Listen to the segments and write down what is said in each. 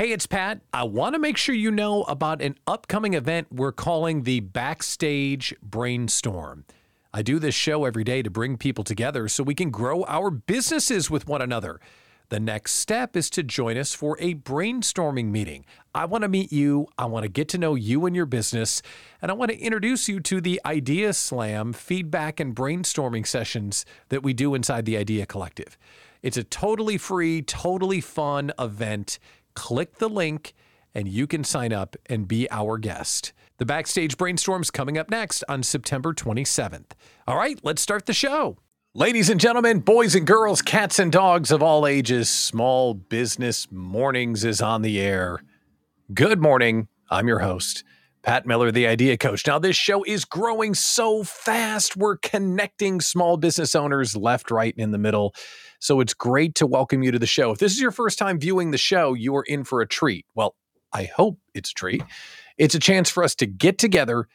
Hey, it's Pat. I want to make sure you know about an upcoming event we're calling the Backstage Brainstorm. I do this show every day to bring people together so we can grow our businesses with one another. The next step is to join us for a brainstorming meeting. I want to meet you. I want to get to know you and your business. And I want to introduce you to the Idea Slam feedback and brainstorming sessions that we do inside the Idea Collective. It's a totally free, totally fun event. Click the link and you can sign up and be our guest. The Backstage Brainstorm's coming up next on September 27th. All right, let's start the show. Ladies and gentlemen, boys and girls, cats and dogs of all ages, Small Business Mornings is on the air. Good morning. I'm your host, Pat Miller, the Idea Coach. Now, this show is growing so fast. We're connecting small business owners left, right, and in the middle. So it's great to welcome you to the show. If this is your first time viewing the show, you are in for a treat. Well, I hope it's a treat. It's a chance for us to get together,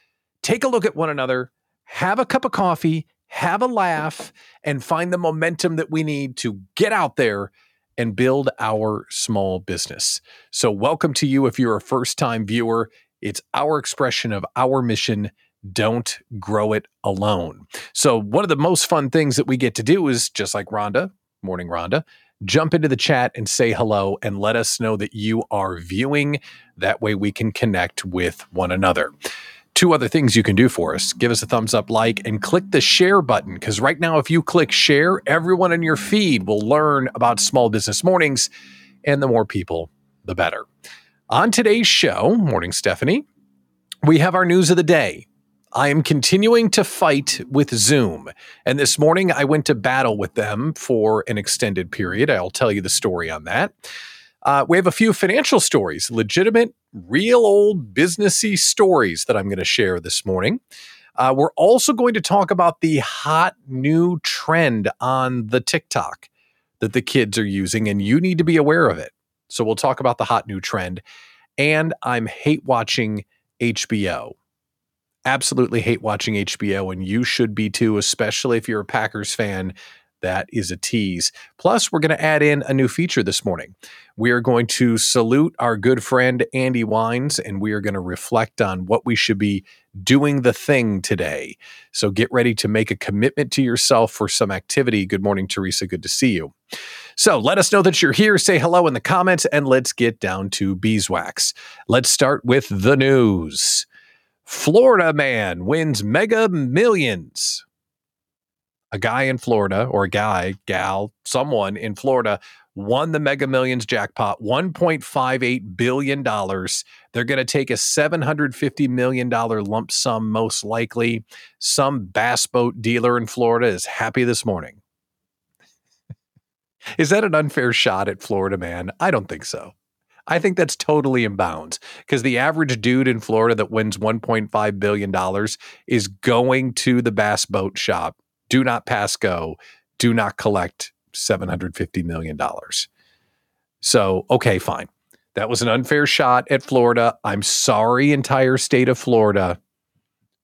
take a look at one another, have a cup of coffee, have a laugh, and find the momentum that we need to get out there and build our small business. So welcome to you if you're a first-time viewer. It's our expression of our mission. Don't grow it alone. So one of the most fun things that we get to do is, just like Rhonda, morning Rhonda, jump into the chat and say hello and let us know that you are viewing. That way we can connect with one another. Two other things you can do for us. Give us a thumbs up, like, and click the share button. Because right now, if you click share, everyone in your feed will learn about Small Business Mornings. And the more people, the better. On today's show, morning Stephanie, we have our news of the day. I am continuing to fight with Zoom. And this morning, I went to battle with them for an extended period. I'll tell you the story on that. We have a few financial stories, legitimate, real old businessy stories that I'm going to share this morning. We're also going to talk about the hot new trend on the TikTok that the kids are using, and you need to be aware of it. So we'll talk about the hot new trend. And I'm hate watching HBO. Absolutely hate watching HBO, and you should be too, especially if you're a Packers fan. That is a tease. Plus, we're going to add in a new feature this morning. We are going to salute our good friend Andy Wines, and we are going to reflect on what we should be doing the thing today. So get ready to make a commitment to yourself for some activity. Good morning, Teresa. Good to see you. So let us know that you're here. Say hello in the comments, and let's get down to beeswax. Let's start with the news. Florida man wins Mega Millions. A guy in Florida, or a guy, gal, someone in Florida won the Mega Millions jackpot, $1.58 billion. They're going to take a $750 million lump sum, most likely. Some bass boat dealer in Florida is happy this morning. Is that an unfair shot at Florida man? I don't think so. I think that's totally in bounds, because the average dude in Florida that wins $1.5 billion is going to the bass boat shop. Do not pass go. Do not collect $750 million. So, okay, fine. That was an unfair shot at Florida. I'm sorry, entire state of Florida.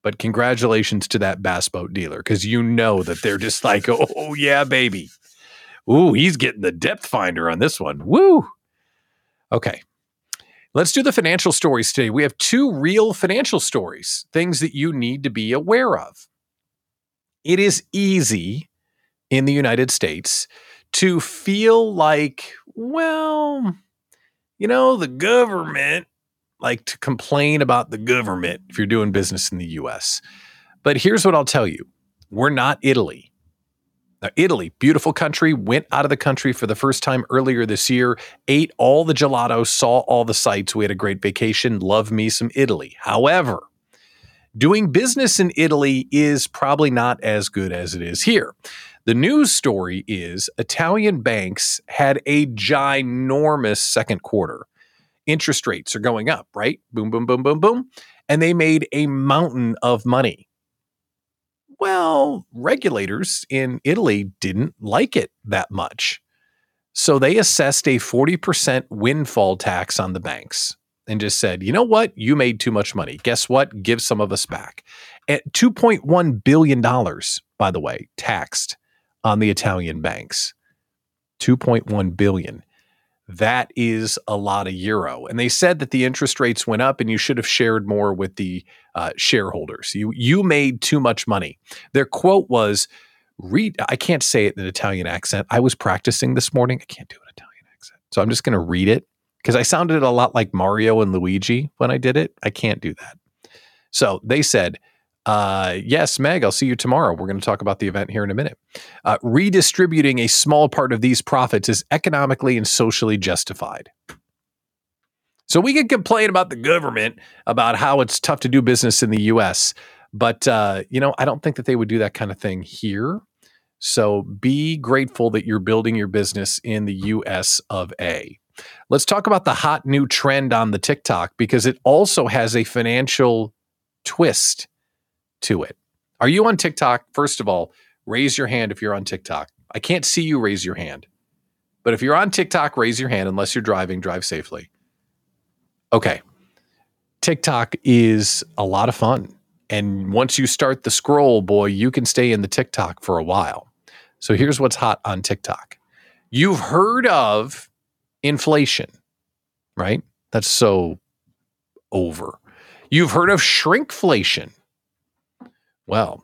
But congratulations to that bass boat dealer, because you know that they're just like, oh, yeah, baby. Ooh, he's getting the depth finder on this one. Woo. Okay. Let's do the financial stories today. We have two real financial stories, things that you need to be aware of. It is easy in the United States to feel like, well, you know, the government, like to complain about the government if you're doing business in the U.S. But here's what I'll tell you. We're not Italy. Now, Italy, beautiful country, went out of the country for the first time earlier this year, ate all the gelato, saw all the sights. We had a great vacation. Love me some Italy. However, doing business in Italy is probably not as good as it is here. The news story is Italian banks had a ginormous second quarter. Interest rates are going up, right? Boom, boom, boom, boom, boom. And they made a mountain of money. Well, regulators in Italy didn't like it that much. So they assessed a 40% windfall tax on the banks. And just said, you know what? You made too much money. Guess what? Give some of us back. At $2.1 billion, by the way, taxed on the Italian banks. $2.1 billion. that is a lot of euro. And they said that the interest rates went up and you should have shared more with the shareholders. You made too much money. Their quote was, I can't say it in an Italian accent. I was practicing this morning. I can't do an Italian accent. So I'm just going to read it because I sounded a lot like Mario and Luigi when I did it. I can't do that. So they said, yes, Meg, I'll see you tomorrow. We're going to talk about the event here in a minute. Redistributing a small part of these profits is economically and socially justified. So we can complain about the government, about how it's tough to do business in the U.S., but, I don't think that they would do that kind of thing here. So be grateful that you're building your business in the U.S. of A. Let's talk about the hot new trend on the TikTok because it also has a financial twist to it. Are you on TikTok? First of all, raise your hand if you're on TikTok. I can't see you raise your hand. But if you're on TikTok, raise your hand. Unless you're driving, drive safely. Okay. TikTok is a lot of fun. And once you start the scroll, boy, you can stay in the TikTok for a while. So here's what's hot on TikTok. You've heard of inflation, right? That's so over. You've heard of shrinkflation. Well,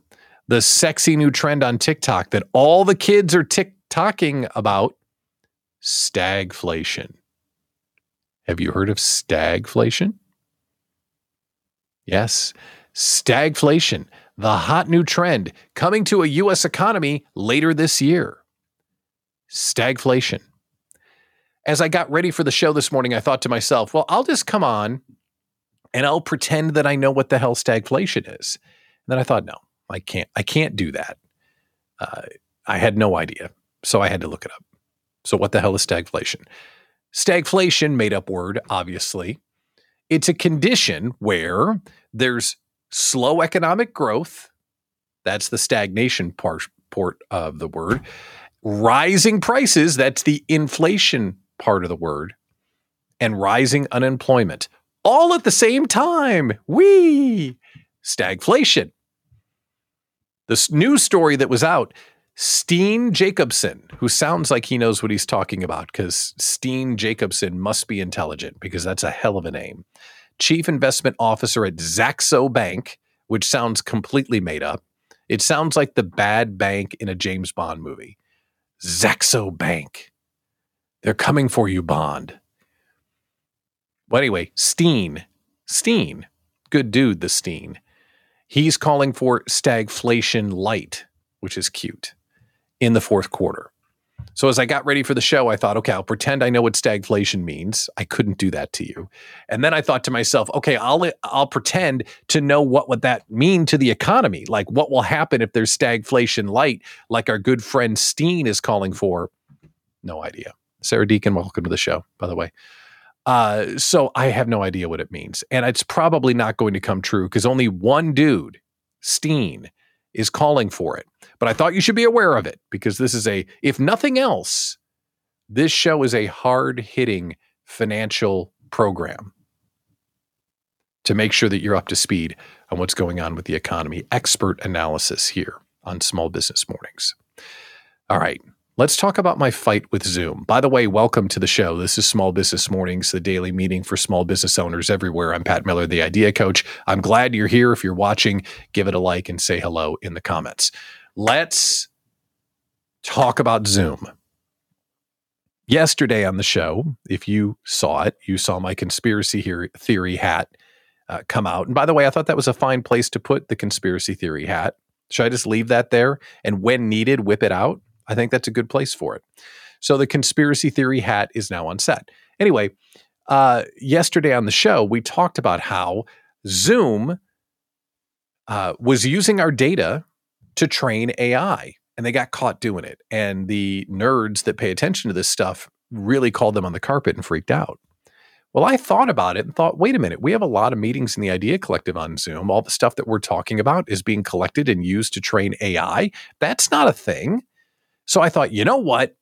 the sexy new trend on TikTok that all the kids are TikToking about, stagflation. Have you heard of stagflation? Yes. Stagflation, the hot new trend coming to a U.S. economy later this year. Stagflation. As I got ready for the show this morning, I thought to myself, well, I'll just come on and I'll pretend that I know what the hell stagflation is. And then I thought, no, I can't do that. I had no idea. So I had to look it up. So what the hell is stagflation? Stagflation, made up word, obviously. It's a condition where there's slow economic growth, that's the stagnation part of the word, rising prices, that's the inflation part of the word, and rising unemployment, all at the same time. Whee! Stagflation. This news story that was out, Steen Jakobsen, who sounds like he knows what he's talking about because Steen Jakobsen must be intelligent because that's a hell of a name. Chief Investment Officer at Zaxo Bank, which sounds completely made up. It sounds like the bad bank in a James Bond movie. Zaxo Bank. They're coming for you, Bond. But anyway, Steen. Good dude, the Steen. He's calling for stagflation light, which is cute, in the fourth quarter. So as I got ready for the show, I thought, okay, I'll pretend I know what stagflation means. I couldn't do that to you. And then I thought to myself, okay, I'll pretend to know what would that mean to the economy. Like what will happen if there's stagflation light, like our good friend Steen is calling for? No idea. Sarah Deacon, welcome to the show, by the way. So I have no idea what it means. And it's probably not going to come true because only one dude, Steen, is calling for it. But I thought you should be aware of it because this is if nothing else, this show is a hard-hitting financial program to make sure that you're up to speed on what's going on with the economy. Expert analysis here on Small Business Mornings. All right, let's talk about my fight with Zoom. By the way, welcome to the show. This is Small Business Mornings, the daily meeting for small business owners everywhere. I'm Pat Miller, the Idea Coach. I'm glad you're here. If you're watching, give it a like and say hello in the comments. Let's talk about Zoom. Yesterday on the show, if you saw it, you saw my conspiracy theory hat come out. And by the way, I thought that was a fine place to put the conspiracy theory hat. Should I just leave that there and when needed, whip it out? I think that's a good place for it. So the conspiracy theory hat is now on set. Anyway, yesterday on the show, we talked about how Zoom was using our data to train AI, and they got caught doing it. And the nerds that pay attention to this stuff really called them on the carpet and freaked out. Well, I thought about it and thought, wait a minute, we have a lot of meetings in the Idea Collective on Zoom. All the stuff that we're talking about is being collected and used to train AI. That's not a thing. So I thought, you know what?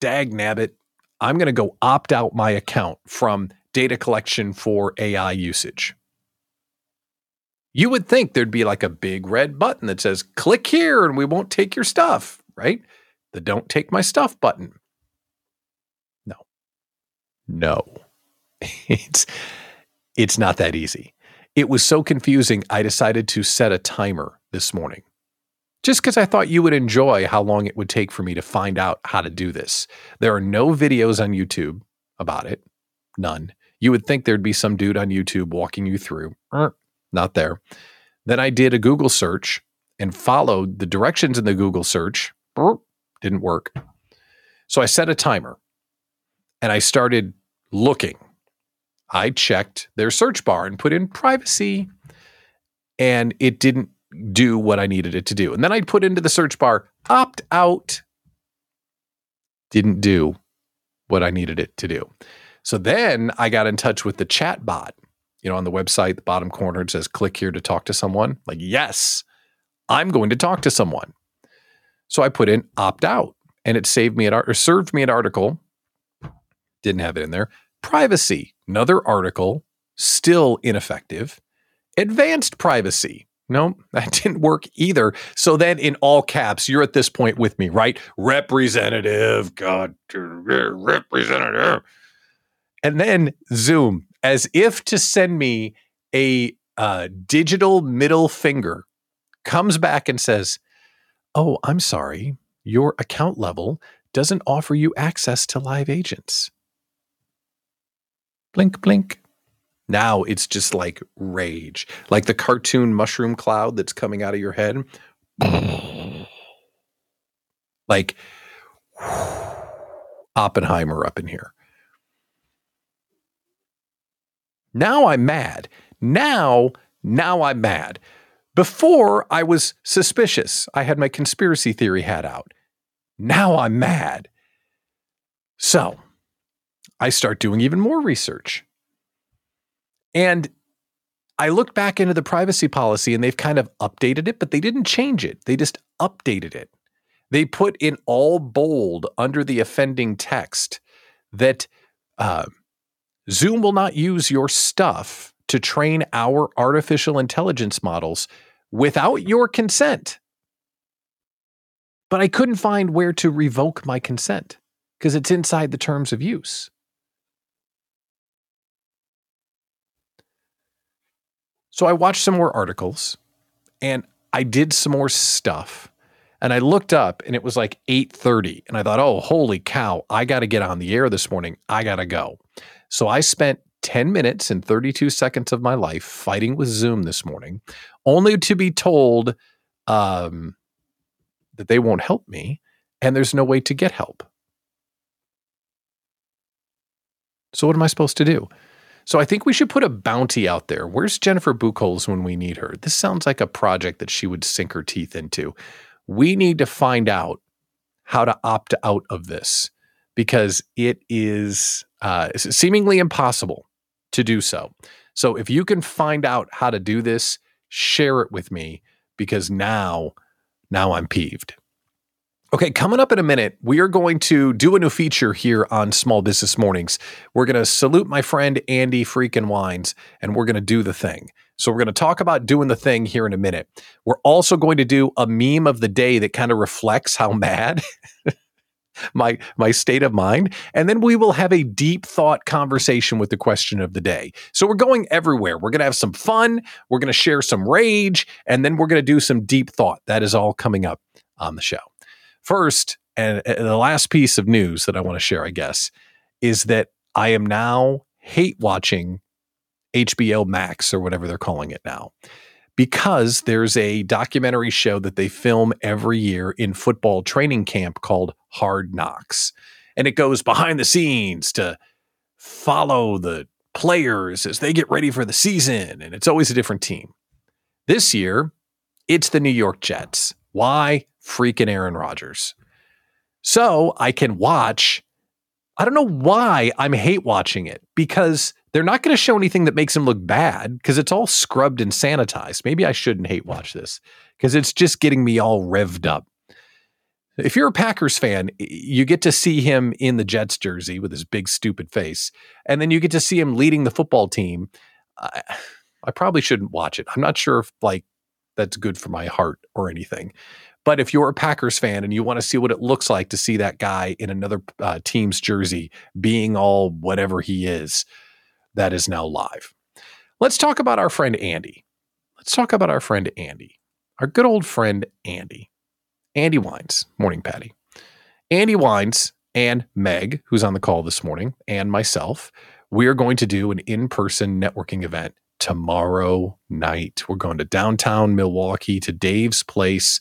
Dagnabbit, I'm going to go opt out my account from data collection for AI usage. You would think there'd be like a big red button that says, click here and we won't take your stuff, right? The don't take my stuff button. No, no, it's not that easy. It was so confusing, I decided to set a timer this morning just because I thought you would enjoy how long it would take for me to find out how to do this. There are no videos on YouTube about it, none. You would think there'd be some dude on YouTube walking you through. Not there. Then I did a Google search and followed the directions in the Google search. Didn't work. So I set a timer and I started looking. I checked their search bar and put in privacy, and it didn't do what I needed it to do. And then I put into the search bar, opt out. Didn't do what I needed it to do. So then I got in touch with the chat bot. You know, on the website, the bottom corner, it says, click here to talk to someone. Like, yes, I'm going to talk to someone. So I put in opt out, and it saved me served me an article. Didn't have it in there. Privacy, another article, still ineffective. Advanced privacy. No, that didn't work either. So then in all caps, you're at this point with me, right? Representative, God, representative. And then Zoom, as if to send me a digital middle finger, comes back and says, oh, I'm sorry, your account level doesn't offer you access to live agents. Blink, blink. Now it's just like rage, like the cartoon mushroom cloud that's coming out of your head. Like Oppenheimer up in here. Now I'm mad. Now I'm mad. Before I was suspicious. I had my conspiracy theory hat out. Now I'm mad. So I start doing even more research. And I looked back into the privacy policy, and they've kind of updated it, but they didn't change it. They just updated it. They put in all bold under the offending text that, Zoom will not use your stuff to train our artificial intelligence models without your consent. But I couldn't find where to revoke my consent because it's inside the terms of use. So I watched some more articles, and I did some more stuff, and I looked up, and it was like 8:30, and I thought, oh, holy cow, I got to get on the air this morning. I got to go. So I spent 10 minutes and 32 seconds of my life fighting with Zoom this morning, only to be told that they won't help me and there's no way to get help. So what am I supposed to do? So I think we should put a bounty out there. Where's Jennifer Buchholz when we need her? This sounds like a project that she would sink her teeth into. We need to find out how to opt out of this, because it is seemingly impossible to do so. So if you can find out how to do this, share it with me, because now I'm peeved. Okay, coming up in a minute, we are going to do a new feature here on Small Business Mornings. We're going to salute my friend Andy freaking Wines, and we're going to do the thing. So we're going to talk about doing the thing here in a minute. We're also going to do a meme of the day that kind of reflects how mad my state of mind. And then we will have a deep thought conversation with the question of the day. So we're going everywhere. We're going to have some fun. We're going to share some rage. And then we're going to do some deep thought. That is all coming up on the show. First, and the last piece of news that I want to share, I guess, is that I am now hate watching HBO Max, or whatever they're calling it now, because there's a documentary show that they film every year in football training camp called Hard Knocks. And it goes behind the scenes to follow the players as they get ready for the season. And it's always a different team. This year, it's the New York Jets. Why? Freaking Aaron Rodgers. So I can watch. I don't know why I'm hate watching it, because they're not going to show anything that makes him look bad, because it's all scrubbed and sanitized. Maybe I shouldn't hate watch this, because it's just getting me all revved up. If you're a Packers fan, you get to see him in the Jets jersey with his big, stupid face, and then you get to see him leading the football team. I probably shouldn't watch it. I'm not sure if that's good for my heart or anything, But if you're a Packers fan and you want to see what it looks like to see that guy in another team's jersey being all whatever he is, that is now live. Let's talk about our friend Andy. Our good old friend Andy. Andy Wines. Morning, Patty. Andy Wines and Meg, who's on the call this morning, and myself, we are going to do an in-person networking event tomorrow night. We're going to downtown Milwaukee to Dave's place.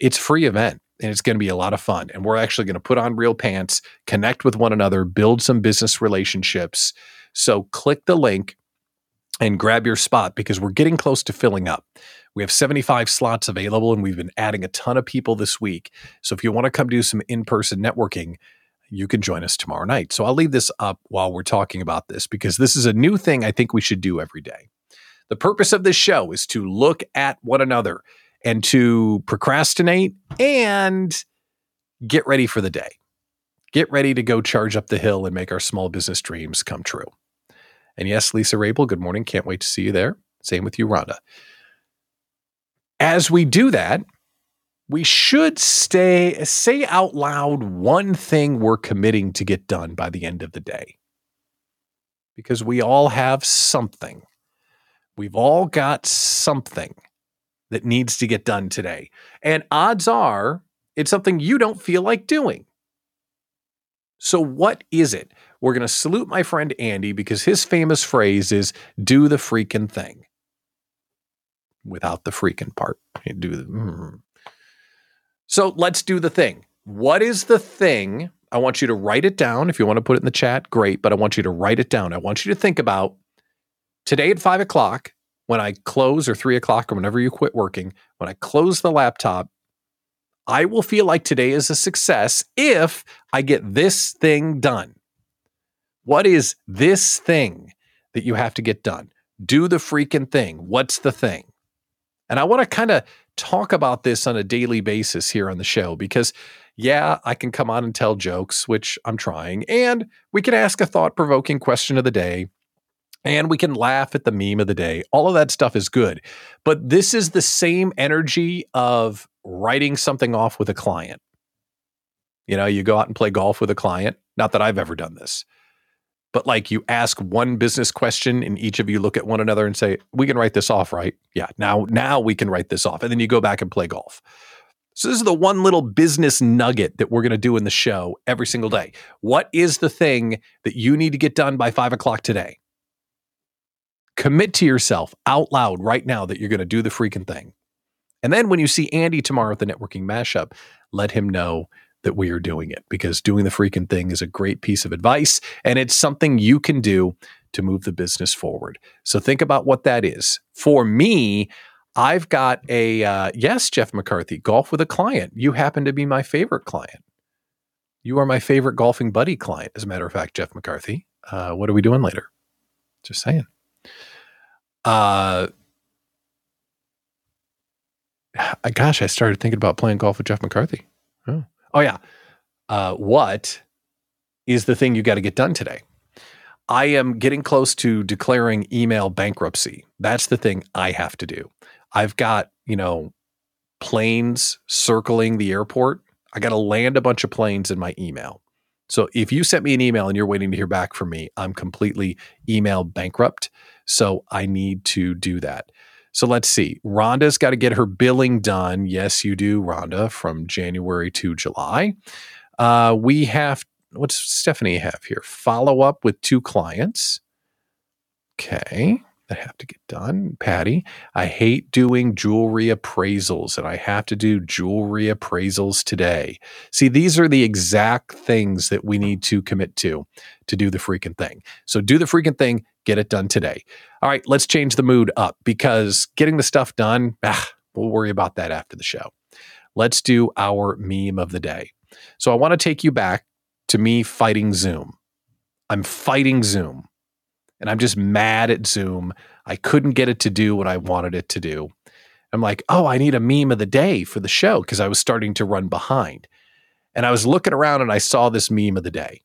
It's a free event and it's going to be a lot of fun. And we're actually going to put on real pants, connect with one another, build some business relationships. So click the link and grab your spot because we're getting close to filling up. We have 75 slots available and we've been adding a ton of people this week. So if you want to come do some in-person networking, you can join us tomorrow night. So I'll leave this up while we're talking about this because this is a new thing I think we should do every day. The purpose of this show is to look at one another and to procrastinate and get ready for the day. Get ready to go charge up the hill and make our small business dreams come true. And yes, Lisa Rabel, good morning. Can't wait to see you there. Same with you, Rhonda. As we do that, we should say out loud one thing we're committing to get done by the end of the day. Because we all have something. We've all got something that needs to get done today. And odds are it's something you don't feel like doing. So what is it? We're going to salute my friend Andy because his famous phrase is, do the freaking thing. Without the freaking part. So let's do the thing. What is the thing? I want you to write it down. If you want to put it in the chat, great, but I want you to write it down. I want you to think about today at 5 o'clock when I close, or 3 o'clock, or whenever you quit working, when I close the laptop, I will feel like today is a success if I get this thing done. What is this thing that you have to get done? Do the freaking thing. What's the thing? And I want to kind of talk about this on a daily basis here on the show because, yeah, I can come on and tell jokes, which I'm trying, and we can ask a thought-provoking question of the day, and we can laugh at the meme of the day. All of that stuff is good, but this is the same energy of writing something off with a client. You know, you go out and play golf with a client. Not that I've ever done this, but like you ask one business question and each of you look at one another and say, we can write this off, right? Yeah, now we can write this off. And then you go back and play golf. So this is the one little business nugget that we're going to do in the show every single day. What is the thing that you need to get done by 5 o'clock today? Commit to yourself out loud right now that you're going to do the freaking thing. And then when you see Andy tomorrow at the networking mashup, let him know that we are doing it, because doing the freaking thing is a great piece of advice and it's something you can do to move the business forward. So think about what that is. For me, I've got a, yes, Jeff McCarthy, golf with a client. You happen to be my favorite client. You are my favorite golfing buddy client. As a matter of fact, Jeff McCarthy, what are we doing later? Just saying. Gosh, I started thinking about playing golf with Jeff McCarthy. Oh yeah. What is the thing you got to get done today? I am getting close to declaring email bankruptcy. That's the thing I have to do. I've got, planes circling the airport. I got to land a bunch of planes in my email. So if you sent me an email and you're waiting to hear back from me, I'm completely email bankrupt. So I need to do that. So let's see. Rhonda's got to get her billing done. Yes, you do, Rhonda, from January to July. We have, what's Stephanie have here? Follow up with 2 clients. Okay. That have to get done. Patty, I hate doing jewelry appraisals and I have to do jewelry appraisals today. See, these are the exact things that we need to commit to do the freaking thing. So do the freaking thing. Get it done today. All right, let's change the mood up because getting the stuff done, we'll worry about that after the show. Let's do our meme of the day. So I want to take you back to me fighting Zoom. I'm fighting Zoom and I'm just mad at Zoom. I couldn't get it to do what I wanted it to do. I'm like, oh, I need a meme of the day for the show because I was starting to run behind. And I was looking around and I saw this meme of the day.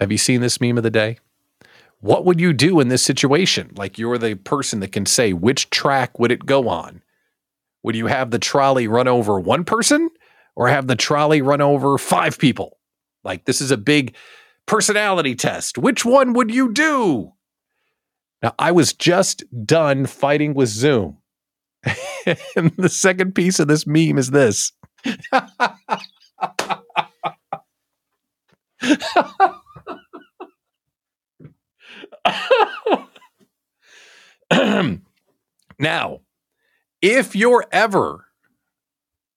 Have you seen this meme of the day? what would you do in this situation? Like, you're the person that can say, which track would it go on? Would you have the trolley run over one person or have the trolley run over five people? Like, this is a big personality test. Which one would you do? Now, I was just done fighting with Zoom. And the second piece of this meme is this. Now, if you're ever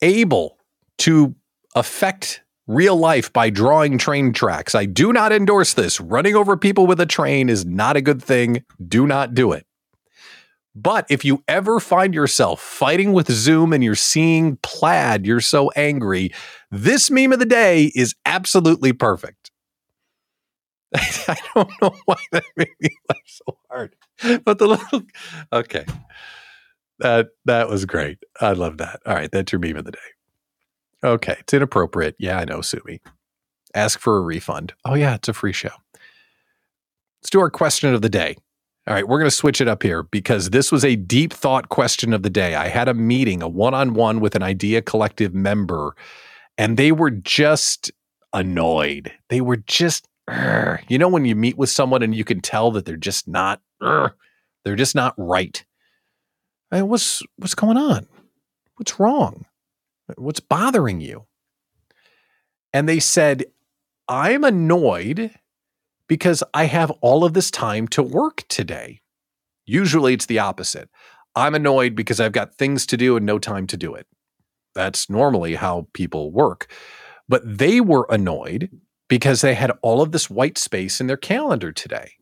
able to affect real life by drawing train tracks, I do not endorse this. Running over people with a train is not a good thing. Do not do it. But if you ever find yourself fighting with Zoom and you're seeing plaid, you're so angry, this meme of the day is absolutely perfect. I don't know why that made me laugh so hard, but the little, okay. That was great. I love that. All right. That's your meme of the day. Okay. It's inappropriate. Yeah, I know. Sue me. Ask for a refund. Oh yeah. It's a free show. Let's do our question of the day. All right, we're going to switch it up here because this was a deep thought question of the day. I had a meeting, a one-on-one with an Idea Collective member, and they were just annoyed. They were just, you know, when you meet with someone and you can tell that they're just not right. I mean, what's going on? What's wrong? What's bothering you? And they said, I'm annoyed because I have all of this time to work today. Usually it's the opposite. I'm annoyed because I've got things to do and no time to do it. That's normally how people work. But they were annoyed because they had all of this white space in their calendar today.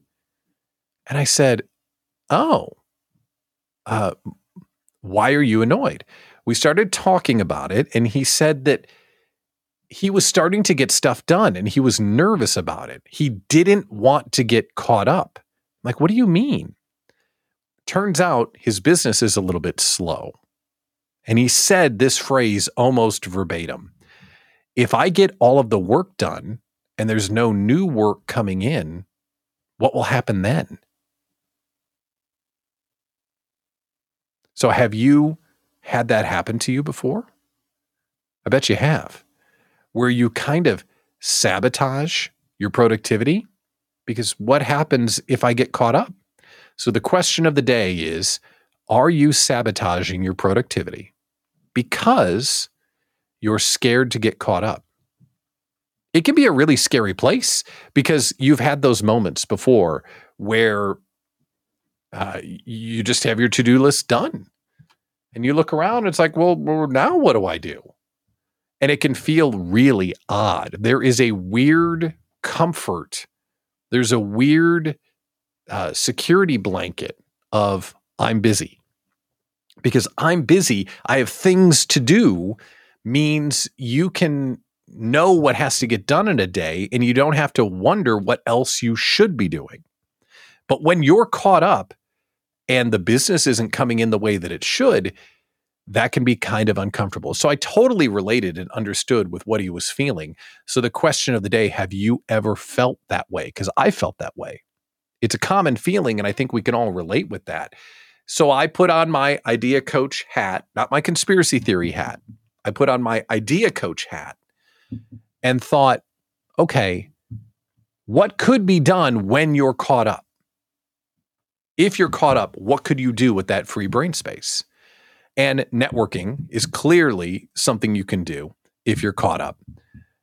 And I said, why are you annoyed? We started talking about it, and he said that he was starting to get stuff done and he was nervous about it. He didn't want to get caught up. I'm like, what do you mean? Turns out his business is a little bit slow. And he said this phrase almost verbatim. If I get all of the work done and there's no new work coming in, what will happen then? So have you had that happen to you before? I bet you have. Where you kind of sabotage your productivity, because what happens if I get caught up? So the question of the day is, are you sabotaging your productivity because you're scared to get caught up? It can be a really scary place because you've had those moments before where you just have your to-do list done and you look around and it's like, well, now what do I do? And it can feel really odd. There is a weird comfort. There's a weird security blanket of I'm busy. Because I'm busy, I have things to do means you can know what has to get done in a day and you don't have to wonder what else you should be doing. But when you're caught up and the business isn't coming in the way that it should, that can be kind of uncomfortable. So I totally related and understood with what he was feeling. So the question of the day, have you ever felt that way? Because I felt that way. It's a common feeling, and I think we can all relate with that. So I put on my idea coach hat, not my conspiracy theory hat. I put on my idea coach hat and thought, okay, what could be done when you're caught up? If you're caught up, what could you do with that free brain space? And networking is clearly something you can do if you're caught up.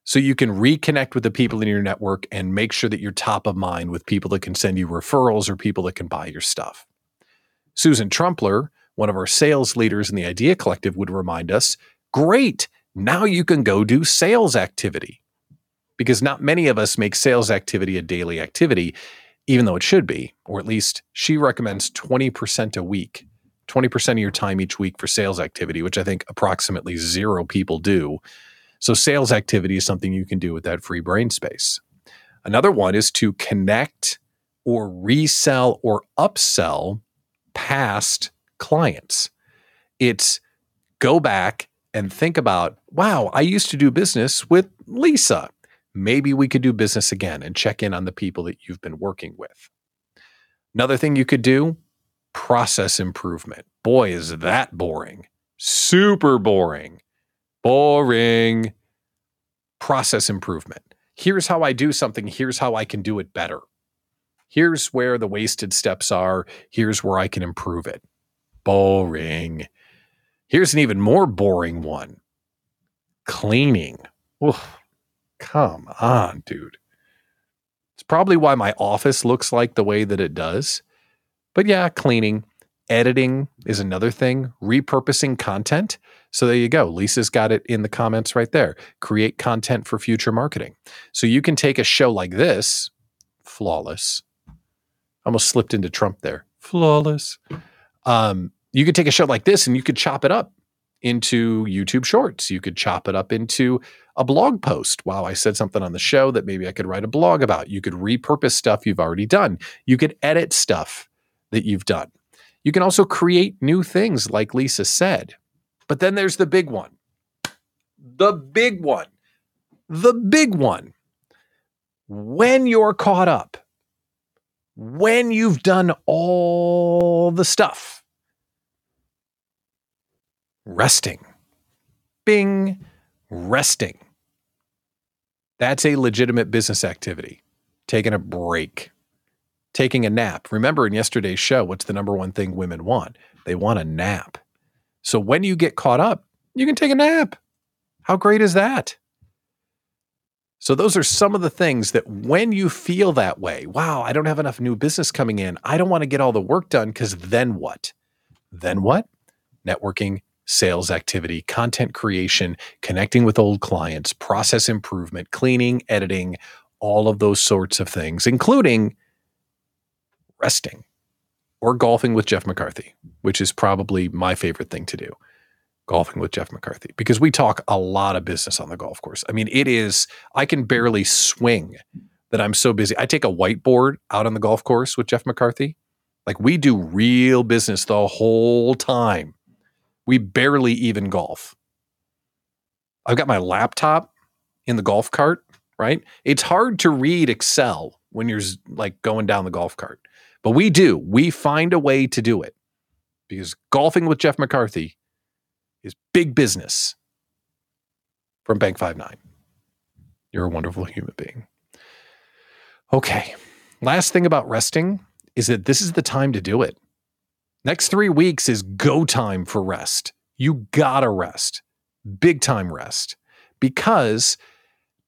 So you can reconnect with the people in your network and make sure that you're top of mind with people that can send you referrals or people that can buy your stuff. Susan Trumpler, one of our sales leaders in the Idea Collective, would remind us, great, now you can go do sales activity. Because not many of us make sales activity a daily activity, even though it should be, or at least she recommends 20% a week. 20% of your time each week for sales activity, which I think approximately zero people do. So sales activity is something you can do with that free brain space. Another one is to connect or resell or upsell past clients. It's go back and think about, wow, I used to do business with Lisa. Maybe we could do business again and check in on the people that you've been working with. Another thing you could do, process improvement. Boy, is that boring. Super boring. Boring. Process improvement. Here's how I do something. Here's how I can do it better. Here's where the wasted steps are. Here's where I can improve it. Boring. Here's an even more boring one. Cleaning. Oof, come on, dude. It's probably why my office looks like the way that it does. But yeah, cleaning. Editing is another thing. Repurposing content. So there you go. Lisa's got it in the comments right there. Create content for future marketing. So you can take a show like this. Flawless. Almost slipped into Trump there. Flawless. You could take a show like this and you could chop it up into YouTube Shorts. You could chop it up into a blog post. Wow, I said something on the show that maybe I could write a blog about. You could repurpose stuff you've already done. You could edit stuff that you've done. You can also create new things like Lisa said. But then there's the big one. The big one. The big one. When you're caught up, when you've done all the stuff, resting. Bing. Resting. That's a legitimate business activity. Taking a break. Taking a nap. Remember in yesterday's show, what's the number one thing women want? They want a nap. So when you get caught up, you can take a nap. How great is that? So those are some of the things that when you feel that way, wow, I don't have enough new business coming in. I don't want to get all the work done because then what? Then what? Networking, sales activity, content creation, connecting with old clients, process improvement, cleaning, editing, all of those sorts of things, including resting or golfing with Jeff McCarthy, which is probably my favorite thing to do, golfing with Jeff McCarthy, because we talk a lot of business on the golf course. I mean, it is, I can barely swing that I'm so busy. I take a whiteboard out on the golf course with Jeff McCarthy. Like we do real business the whole time. We barely even golf. I've got my laptop in the golf cart, right? It's hard to read Excel when you're like going down the golf cart, but we do. We find a way to do it because golfing with Jeff McCarthy is big business from Bank 59. You're a wonderful human being. Okay. Last thing about resting is that this is the time to do it. Next 3 weeks is go time for rest. You gotta rest. Big time rest. Because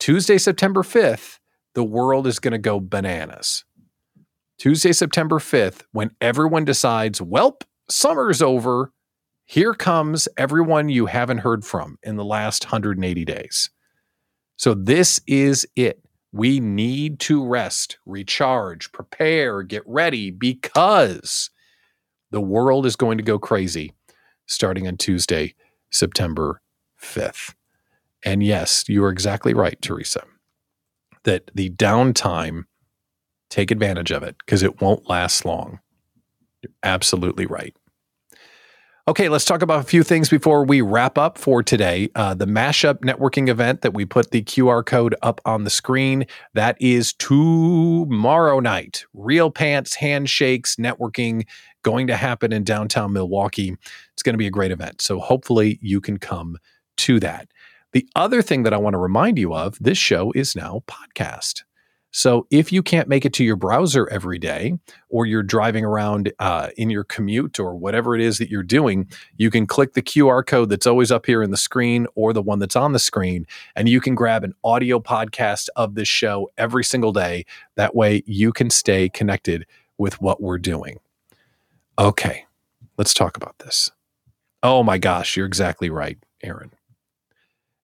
Tuesday, September 5th, the world is gonna go bananas. Tuesday, September 5th, when everyone decides, welp, summer's over, here comes everyone you haven't heard from in the last 180 days. So this is it. We need to rest, recharge, prepare, get ready, because the world is going to go crazy starting on Tuesday, September 5th. And yes, you are exactly right, Teresa, that the downtime, take advantage of it because it won't last long. You're absolutely right. Okay, let's talk about a few things before we wrap up for today. The mashup networking event that we put the QR code up on the screen, that is tomorrow night. Real pants, handshakes, networking going to happen in downtown Milwaukee. It's going to be a great event. So hopefully you can come to that. The other thing that I want to remind you of, this show is now podcast. So if you can't make it to your browser every day, or you're driving around in your commute or whatever it is that you're doing, you can click the QR code that's always up here in the screen or the one that's on the screen, and you can grab an audio podcast of this show every single day. That way you can stay connected with what we're doing. Okay, let's talk about this. Oh my gosh, you're exactly right, Aaron.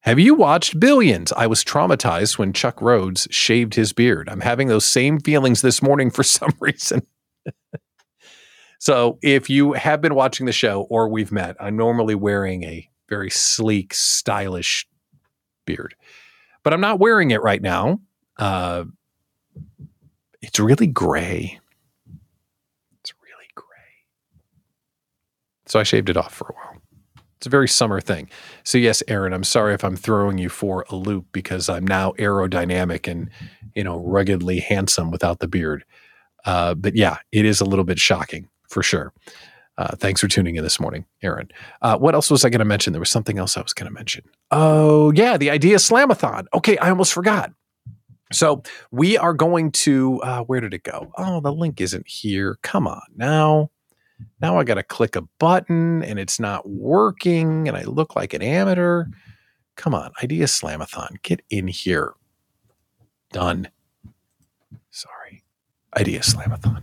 Have you watched Billions? I was traumatized when Chuck Rhodes shaved his beard. I'm having those same feelings this morning for some reason. So if you have been watching the show or we've met, I'm normally wearing a very sleek, stylish beard, but I'm not wearing it right now. It's really gray. It's really gray. So I shaved it off for a while. It's a very summer thing. So yes, Aaron, I'm sorry if I'm throwing you for a loop because I'm now aerodynamic and, you know, ruggedly handsome without the beard. But yeah, it is a little bit shocking for sure. Thanks for tuning in this morning, Aaron. What else was I going to mention? There was something else I was going to mention. Oh yeah, the Idea Slamathon. Okay, I almost forgot. So we are going to, where did it go? Oh, the link isn't here. Come on now. Now I got to click a button and it's not working and I look like an amateur. Come on, Idea Slamathon, get in here. Done. Sorry. Idea Slamathon.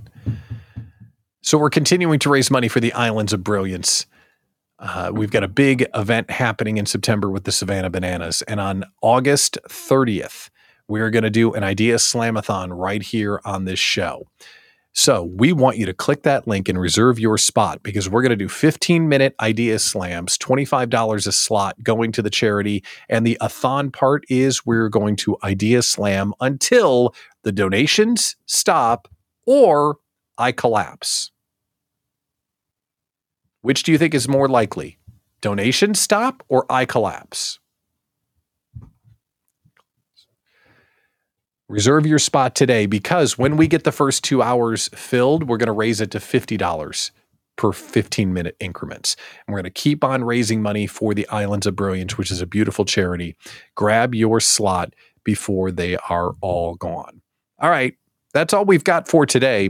So we're continuing to raise money for the Islands of Brilliance. We've got a big event happening in September with the Savannah Bananas. And on August 30th, we're going to do an Idea Slamathon right here on this show. So we want you to click that link and reserve your spot because we're going to do 15-minute idea slams, $25 a slot going to the charity. And the a-thon part is we're going to idea slam until the donations stop or I collapse. Which do you think is more likely? Donations stop or I collapse? Reserve your spot today because when we get the first 2 hours filled, we're going to raise it to $50 per 15-minute increments. And we're going to keep on raising money for the Islands of Brilliance, which is a beautiful charity. Grab your slot before they are all gone. All right, that's all we've got for today.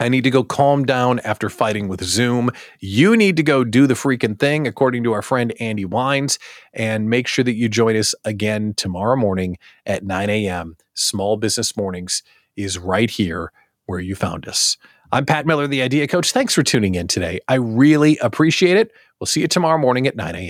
I need to go calm down after fighting with Zoom. You need to go do the freaking thing, according to our friend Andy Wines, and make sure that you join us again tomorrow morning at 9 a.m. Small Business Mornings is right here where you found us. I'm Pat Miller, the Idea Coach. Thanks for tuning in today. I really appreciate it. We'll see you tomorrow morning at 9 a.m.